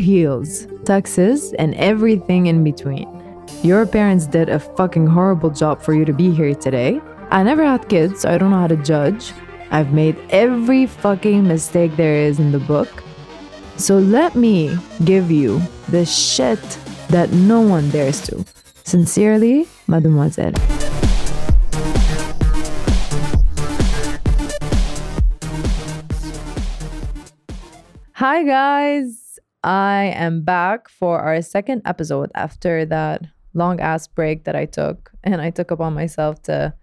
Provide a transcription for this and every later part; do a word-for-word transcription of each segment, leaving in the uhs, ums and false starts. heels, taxes, and everything in between. Your parents did a fucking horrible job for you to be here today. I never had kids, so I don't know how to judge. I've made every fucking mistake there is in the book. So let me give you the shit that no one dares to. Sincerely, Mademoiselle. Hi guys, I am back for our second episode after that long ass break that I took, and I took upon myself to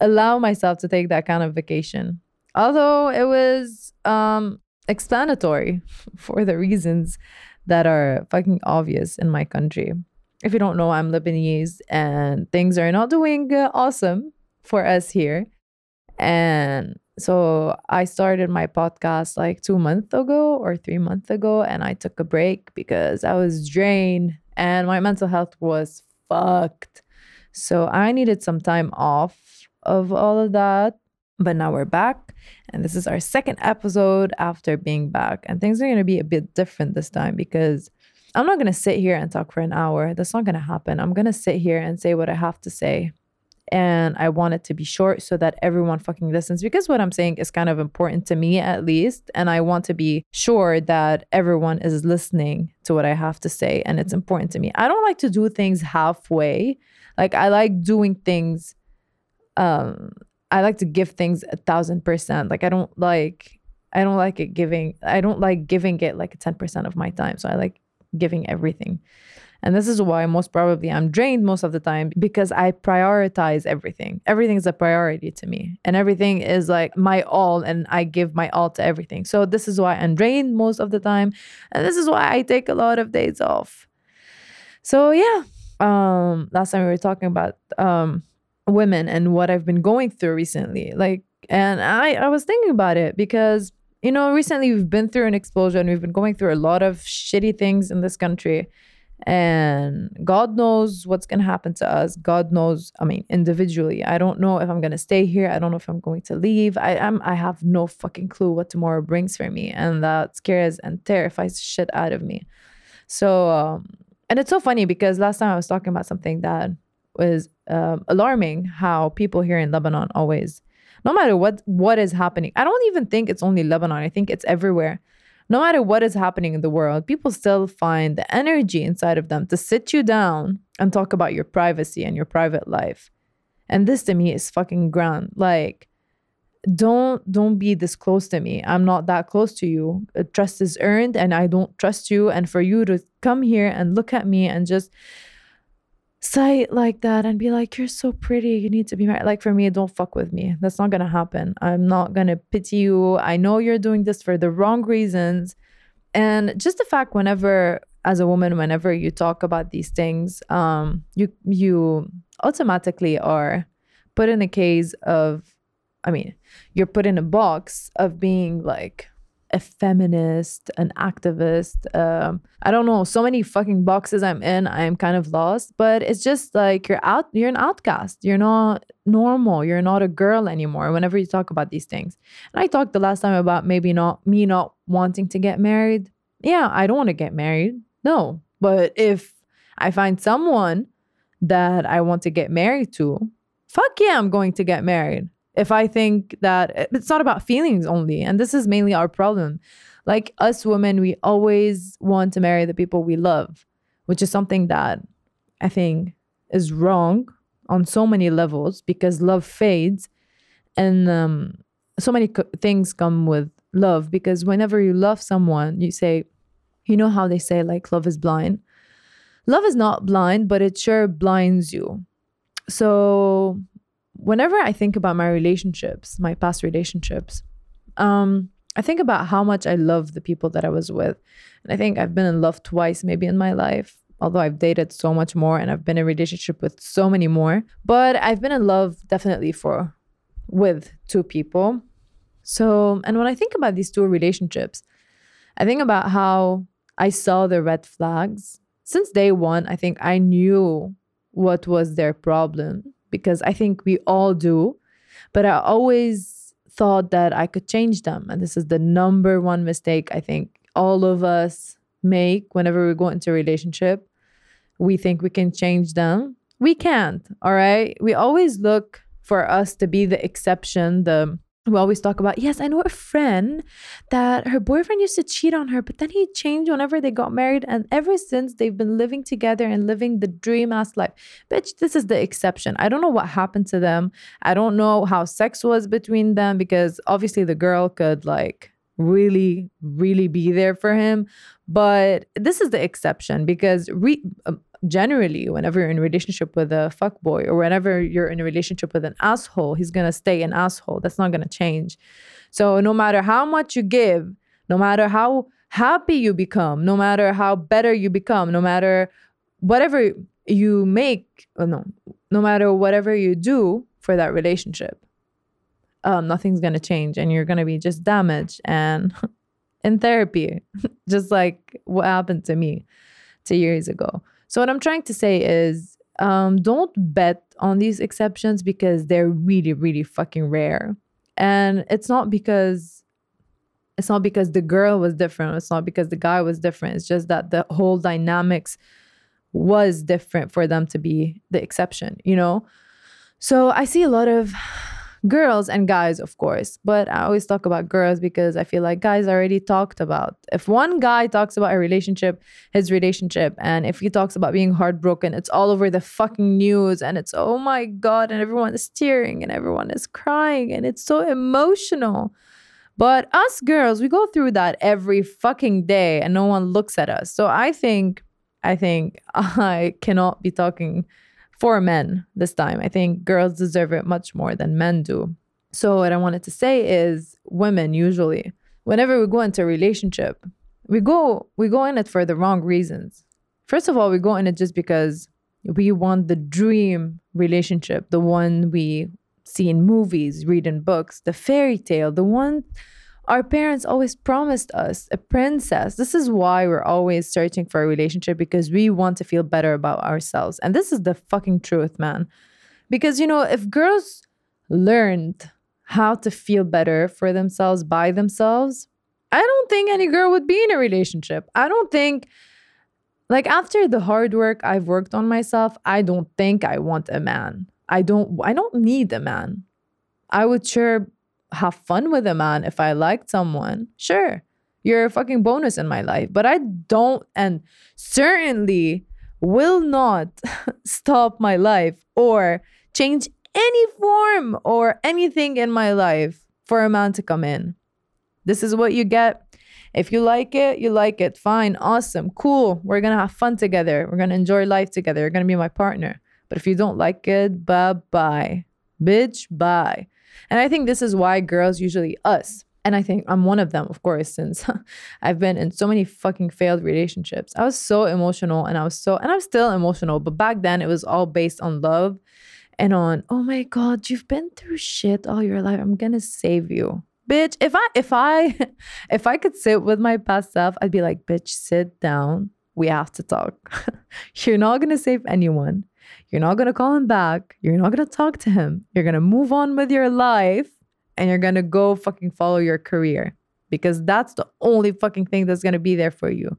allow myself to take that kind of vacation. Although it was um, explanatory for the reasons that are fucking obvious in my country. If you don't know, I'm Lebanese and things are not doing uh, awesome for us here. And so I started my podcast like two months ago or three months ago. And I took a break because I was drained and my mental health was fucked. So I needed some time off of all of that. But now we're back, and this is our second episode after being back. And things are going to be a bit different this time because I'm not going to sit here and talk for an hour. That's not going to happen. I'm going to sit here and say what I have to say. And I want it to be short so that everyone fucking listens, because what I'm saying is kind of important to me, at least. And I want to be sure that everyone is listening to what I have to say, and it's important to me. I don't like to do things halfway. Like, I like doing things... Um, I like to give things a thousand percent. Like I don't like, I don't like it giving, I don't like giving it like ten percent of my time. So I like giving everything. And this is why most probably I'm drained most of the time, because I prioritize everything. Everything is a priority to me, and everything is like my all, and I give my all to everything. So this is why I'm drained most of the time. And this is why I take a lot of days off. So yeah, um, last time we were talking about, um, women and what I've been going through recently. Like, and I, I was thinking about it because, you know, recently we've been through an explosion. We've been going through a lot of shitty things in this country, and God knows what's going to happen to us. God knows, I mean, individually, I don't know if I'm going to stay here. I don't know if I'm going to leave. I am. I have no fucking clue what tomorrow brings for me. And that scares and terrifies shit out of me. So, um, and it's so funny because last time I was talking about something that was um, alarming, how people here in Lebanon always, no matter what what is happening, I don't even think it's only Lebanon, I think it's everywhere. No matter what is happening in the world, people still find the energy inside of them to sit you down and talk about your privacy and your private life. And this to me is fucking grand. Like, don't don't be this close to me. I'm not that close to you. Trust is earned, and I don't trust you. And for you to come here and look at me and just sight like that and be like, you're so pretty, you need to be married. Like, for me, don't fuck with me. That's not gonna happen. I'm not gonna pity you. I know you're doing this for the wrong reasons. And just the fact, whenever as a woman, whenever you talk about these things, um you you automatically are put in a case of, I mean, you're put in a box of being like a feminist, an activist, um, I don't know, so many fucking boxes I'm in, I'm kind of lost. But it's just like, you're out, you're an outcast, you're not normal, you're not a girl anymore whenever you talk about these things. And I talked the last time about maybe not me not wanting to get married. Yeah, I don't want to get married, no. But if I find someone that I want to get married to, fuck yeah, I'm going to get married. If I think that it's not about feelings only, and this is mainly our problem. Like, us women, we always want to marry the people we love, which is something that I think is wrong on so many levels, because love fades, and um, so many co- things come with love. Because whenever you love someone, you say, you know how they say like love is blind? Love is not blind, but it sure blinds you. So whenever I think about my relationships, my past relationships, um, I think about how much I love the people that I was with. And I think I've been in love twice maybe in my life, although I've dated so much more and I've been in a relationship with so many more. But I've been in love definitely for with two people. So, and when I think about these two relationships, I think about how I saw the red flags. Since day one, I think I knew what was their problem, because I think we all do. But I always thought that I could change them. And this is the number one mistake I think all of us make whenever we go into a relationship. We think we can change them. We can't, all right? We always look for us to be the exception, the... We always talk about, yes, I know a friend that her boyfriend used to cheat on her, but then he changed whenever they got married. And ever since, they've been living together and living the dream-ass life. Bitch, this is the exception. I don't know what happened to them. I don't know how sex was between them, because obviously the girl could like really, really be there for him. But this is the exception, because re- generally, whenever you're in a relationship with a fuckboy, or whenever you're in a relationship with an asshole, he's going to stay an asshole. That's not going to change. So no matter how much you give, no matter how happy you become, no matter how better you become, no matter whatever you make, or no, no matter whatever you do for that relationship, um, nothing's going to change, and you're going to be just damaged and in therapy, just like what happened to me two years ago. So what I'm trying to say is, um, don't bet on these exceptions, because they're really, really fucking rare. And it's not because it's not because the girl was different. It's not because the guy was different. It's just that the whole dynamics was different for them to be the exception, you know? So I see a lot of girls and guys, of course, but I always talk about girls because I feel like guys already talked about. If one guy talks about a relationship, his relationship, and if he talks about being heartbroken, it's all over the fucking news, and it's, oh my God, and everyone is tearing and everyone is crying and it's so emotional. But us girls, we go through that every fucking day and no one looks at us. So I think, I think I cannot be talking for men this time. I think girls deserve it much more than men do. So what I wanted to say is, women usually, whenever we go into a relationship, we go we go in it for the wrong reasons. First of all, we go in it just because we want the dream relationship, the one we see in movies, read in books, the fairy tale, the one our parents always promised us, a princess. This is why we're always searching for a relationship, because we want to feel better about ourselves. And this is the fucking truth, man. Because, you know, if girls learned how to feel better for themselves by themselves, I don't think any girl would be in a relationship. I don't think, like, after the hard work I've worked on myself, I don't think I want a man. I don't, I don't need a man. I would sure have fun with a man if I liked someone. Sure, you're a fucking bonus in my life, but I don't, and certainly will not stop my life or change any form or anything in my life for a man to come in. This is what you get. If you like it, you like it. Fine, awesome, cool. We're gonna have fun together. We're gonna enjoy life together. You're gonna be my partner. But if you don't like it, bye-bye. Bitch, bye. And I think this is why girls usually, us, and I think I'm one of them, of course, since I've been in so many fucking failed relationships. I was so emotional and I was so, and I'm still emotional, but back then it was all based on love and on, oh my God, you've been through shit all your life, I'm gonna save you. Bitch, if I, if I, if I could sit with my past self, I'd be like, bitch, sit down. We have to talk. You're not gonna save anyone. You're not going to call him back. You're not going to talk to him. You're going to move on with your life and you're going to go fucking follow your career, because that's the only fucking thing that's going to be there for you.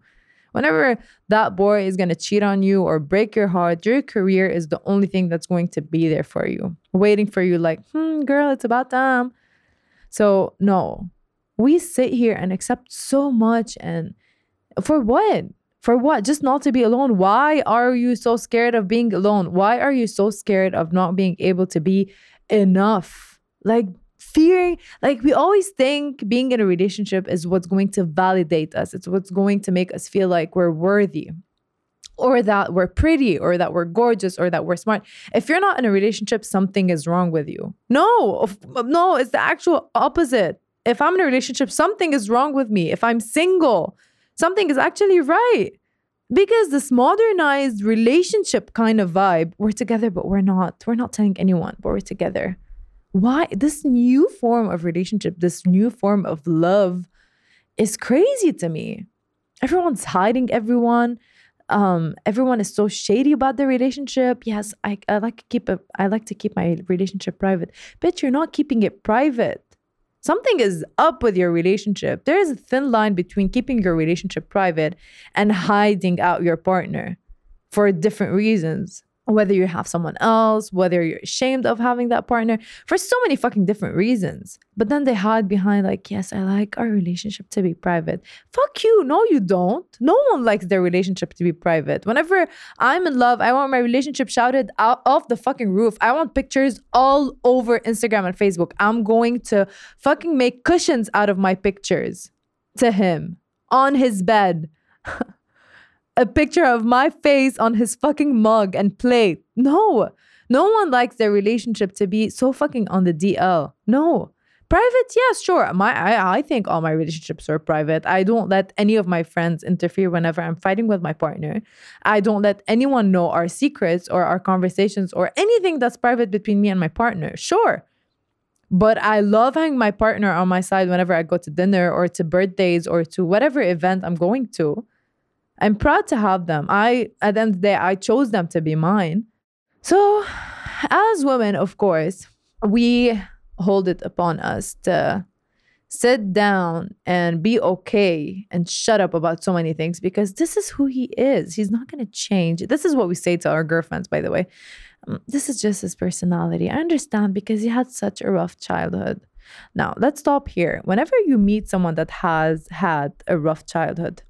Whenever that boy is going to cheat on you or break your heart, your career is the only thing that's going to be there for you, waiting for you like, hmm, girl, it's about time. So no, we sit here and accept so much. And for what? For what? Just not to be alone. Why are you so scared of being alone? Why are you so scared of not being able to be enough? Like fearing, like we always think being in a relationship is what's going to validate us. It's what's going to make us feel like we're worthy, or that we're pretty, or that we're gorgeous, or that we're smart. If you're not in a relationship, something is wrong with you. No, no, it's the actual opposite. If I'm in a relationship, something is wrong with me. If I'm single, something is actually right. Because this modernized relationship kind of vibe, we're together, but we're not. We're not telling anyone, but we're together. Why? This new form of relationship, this new form of love is crazy to me. Everyone's hiding everyone. Um, everyone is so shady about their relationship. Yes, I, I like to keep a, I like to keep my relationship private. But you're not keeping it private. something is up with your relationship. There is a thin line between keeping your relationship private and hiding out your partner for different reasons. Whether you have someone else, whether you're ashamed of having that partner, for so many fucking different reasons. But then they hide behind like, yes, I like our relationship to be private. Fuck you. No, you don't. No one likes their relationship to be private. Whenever I'm in love, I want my relationship shouted out off the fucking roof. I want pictures all over Instagram and Facebook. I'm going to fucking make cushions out of my pictures to him on his bed. A picture of my face on his fucking mug and plate. No. No one likes their relationship to be so fucking on the D L. No. Private, yes, sure. My, I, I think all my relationships are private. I don't let any of my friends interfere whenever I'm fighting with my partner. I don't let anyone know our secrets or our conversations or anything that's private between me and my partner. Sure. But I love having my partner on my side whenever I go to dinner or to birthdays or to whatever event I'm going to. I'm proud to have them. I, at the end of the day, I chose them to be mine. So as women, of course, we hold it upon us to sit down and be okay and shut up about so many things because this is who he is. He's not going to change. This is what we say to our girlfriends, by the way. This is just his personality. I understand because he had such a rough childhood. Now, let's stop here. Whenever you meet someone that has had a rough childhood,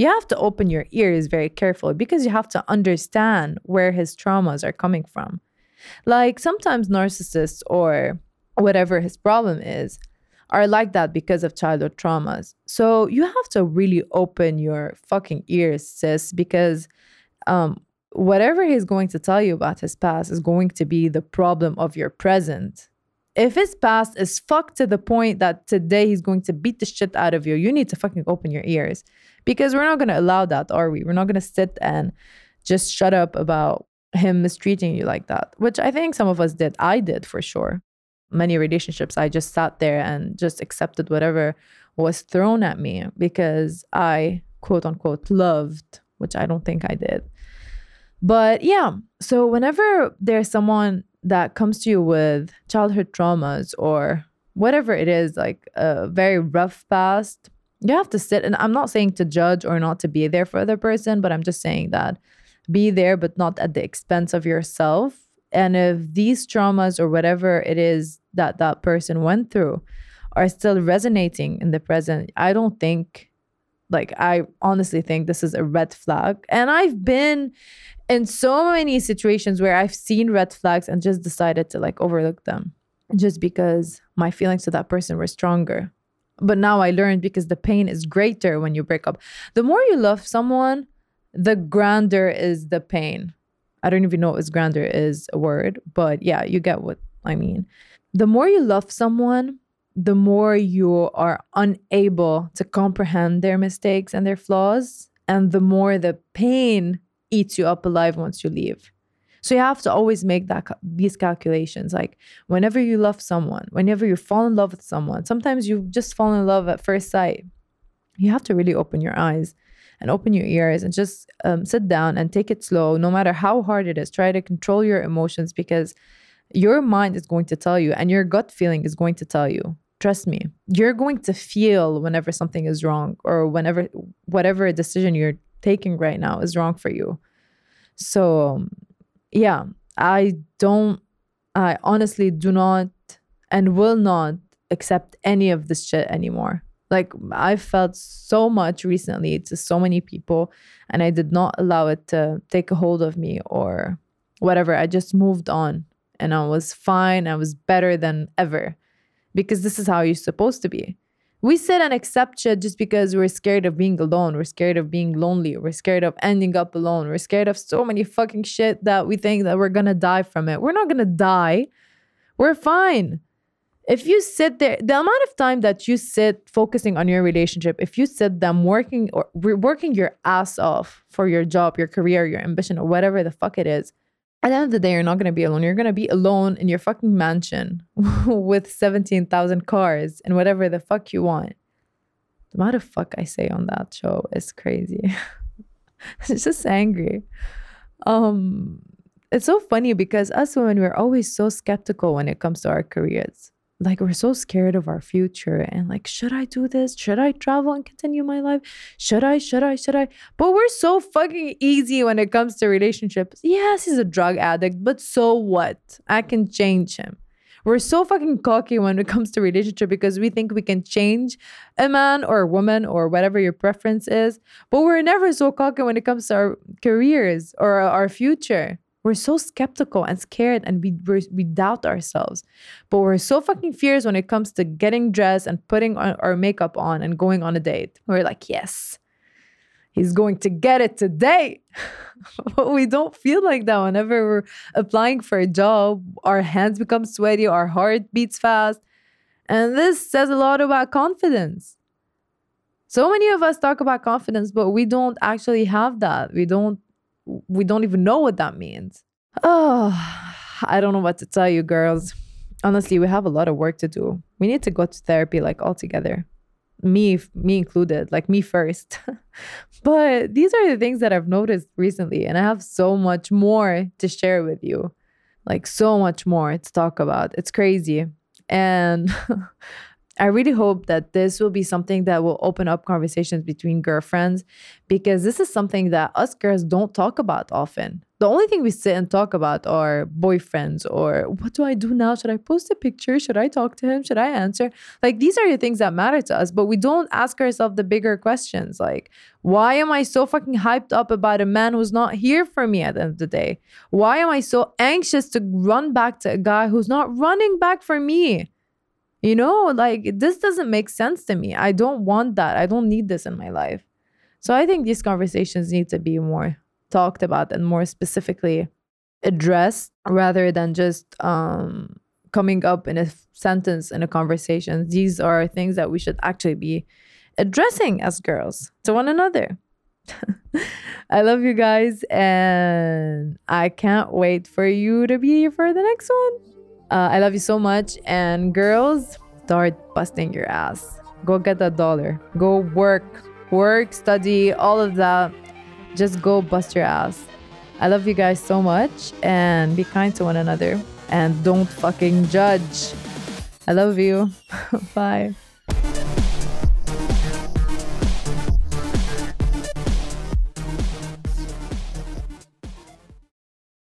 you have to open your ears very carefully because you have to understand where his traumas are coming from. Like sometimes narcissists or whatever his problem is are like that because of childhood traumas. So you have to really open your fucking ears, sis, because um, whatever he's going to tell you about his past is going to be the problem of your present. If his past is fucked to the point that today he's going to beat the shit out of you, you need to fucking open your ears. Because we're not going to allow that, are we? We're not going to sit and just shut up about him mistreating you like that. Which I think some of us did. I did for sure. Many relationships, I just sat there and just accepted whatever was thrown at me. Because I, quote unquote, loved. Which I don't think I did. But yeah. So whenever there's someone that comes to you with childhood traumas or whatever it is, like a very rough past, you have to sit. And I'm not saying to judge or not to be there for the person, but I'm just saying that be there, but not at the expense of yourself. And if these traumas or whatever it is that that person went through are still resonating in the present, I don't think, like, I honestly think this is a red flag. And I've been in so many situations where I've seen red flags and just decided to like overlook them just because my feelings to that person were stronger. But now I learned because the pain is greater when you break up. The more you love someone, the grander is the pain. I don't even know if grander is a word, but yeah, you get what I mean. The more you love someone, the more you are unable to comprehend their mistakes and their flaws, and the more the pain eats you up alive once you leave. So you have to always make that these calculations. Like whenever you love someone, whenever you fall in love with someone, sometimes you just fall in love at first sight. You have to really open your eyes and open your ears and just um, sit down and take it slow. No matter how hard it is, try to control your emotions because your mind is going to tell you and your gut feeling is going to tell you. Trust me, you're going to feel whenever something is wrong or whenever whatever decision you're taking right now is wrong for you. So yeah, I don't, I honestly do not and will not accept any of this shit anymore. Like I felt so much recently to so many people and I did not allow it to take a hold of me or whatever. I just moved on and I was fine. I was better than ever because this is how you're supposed to be. We sit and accept shit just because we're scared of being alone. We're scared of being lonely. We're scared of ending up alone. We're scared of so many fucking shit that we think that we're gonna die from it. We're not gonna die. We're fine. If you sit there, the amount of time that you sit focusing on your relationship, if you sit them working or working your ass off for your job, your career, your ambition, or whatever the fuck it is, at the end of the day, you're not going to be alone. You're going to be alone in your fucking mansion with seventeen thousand cars and whatever the fuck you want. The amount of fuck I say on that show is crazy. It's just angry. Um, it's so funny because us women, we're always so skeptical when it comes to our careers. like we're so scared of our future and like, should I do this? Should I travel and continue my life? Should I, should I, should I? But we're so fucking easy when it comes to relationships. Yes, he's a drug addict, but so what? I can change him. We're so fucking cocky when it comes to relationship because we think we can change a man or a woman or whatever your preference is. But we're never so cocky when it comes to our careers or our future. We're so skeptical and scared and we we doubt ourselves. But we're so fucking fierce when it comes to getting dressed and putting on our makeup on and going on a date. We're like, yes, he's going to get it today. But we don't feel like that whenever we're applying for a job. Our hands become sweaty, our heart beats fast. And this says a lot about confidence. So many of us talk about confidence, but we don't actually have that. We don't We don't even know what that means. Oh, I don't know what to tell you, girls. Honestly, we have a lot of work to do. We need to go to therapy, like, all together. Me, me included, like, me first. But these are the things that I've noticed recently, and I have so much more to share with you. Like, so much more to talk about. It's crazy. And I really hope that this will be something that will open up conversations between girlfriends, because this is something that us girls don't talk about often. The only thing we sit and talk about are boyfriends or what do I do now? Should I post a picture? Should I talk to him? Should I answer? Like, these are the things that matter to us, but we don't ask ourselves the bigger questions. Like, why am I so fucking hyped up about a man who's not here for me at the end of the day? Why am I so anxious to run back to a guy who's not running back for me? You know, like, this doesn't make sense to me. I don't want that. I don't need this in my life. So I think these conversations need to be more talked about and more specifically addressed rather than just um, coming up in a f- sentence in a conversation. These are things that we should actually be addressing as girls to one another. I love you guys, and I can't wait for you to be here for the next one. Uh, I love you so much. And girls, start busting your ass. Go get that dollar. Go work. Work, study, all of that. Just go bust your ass. I love you guys so much. And be kind to one another. And don't fucking judge. I love you. Bye.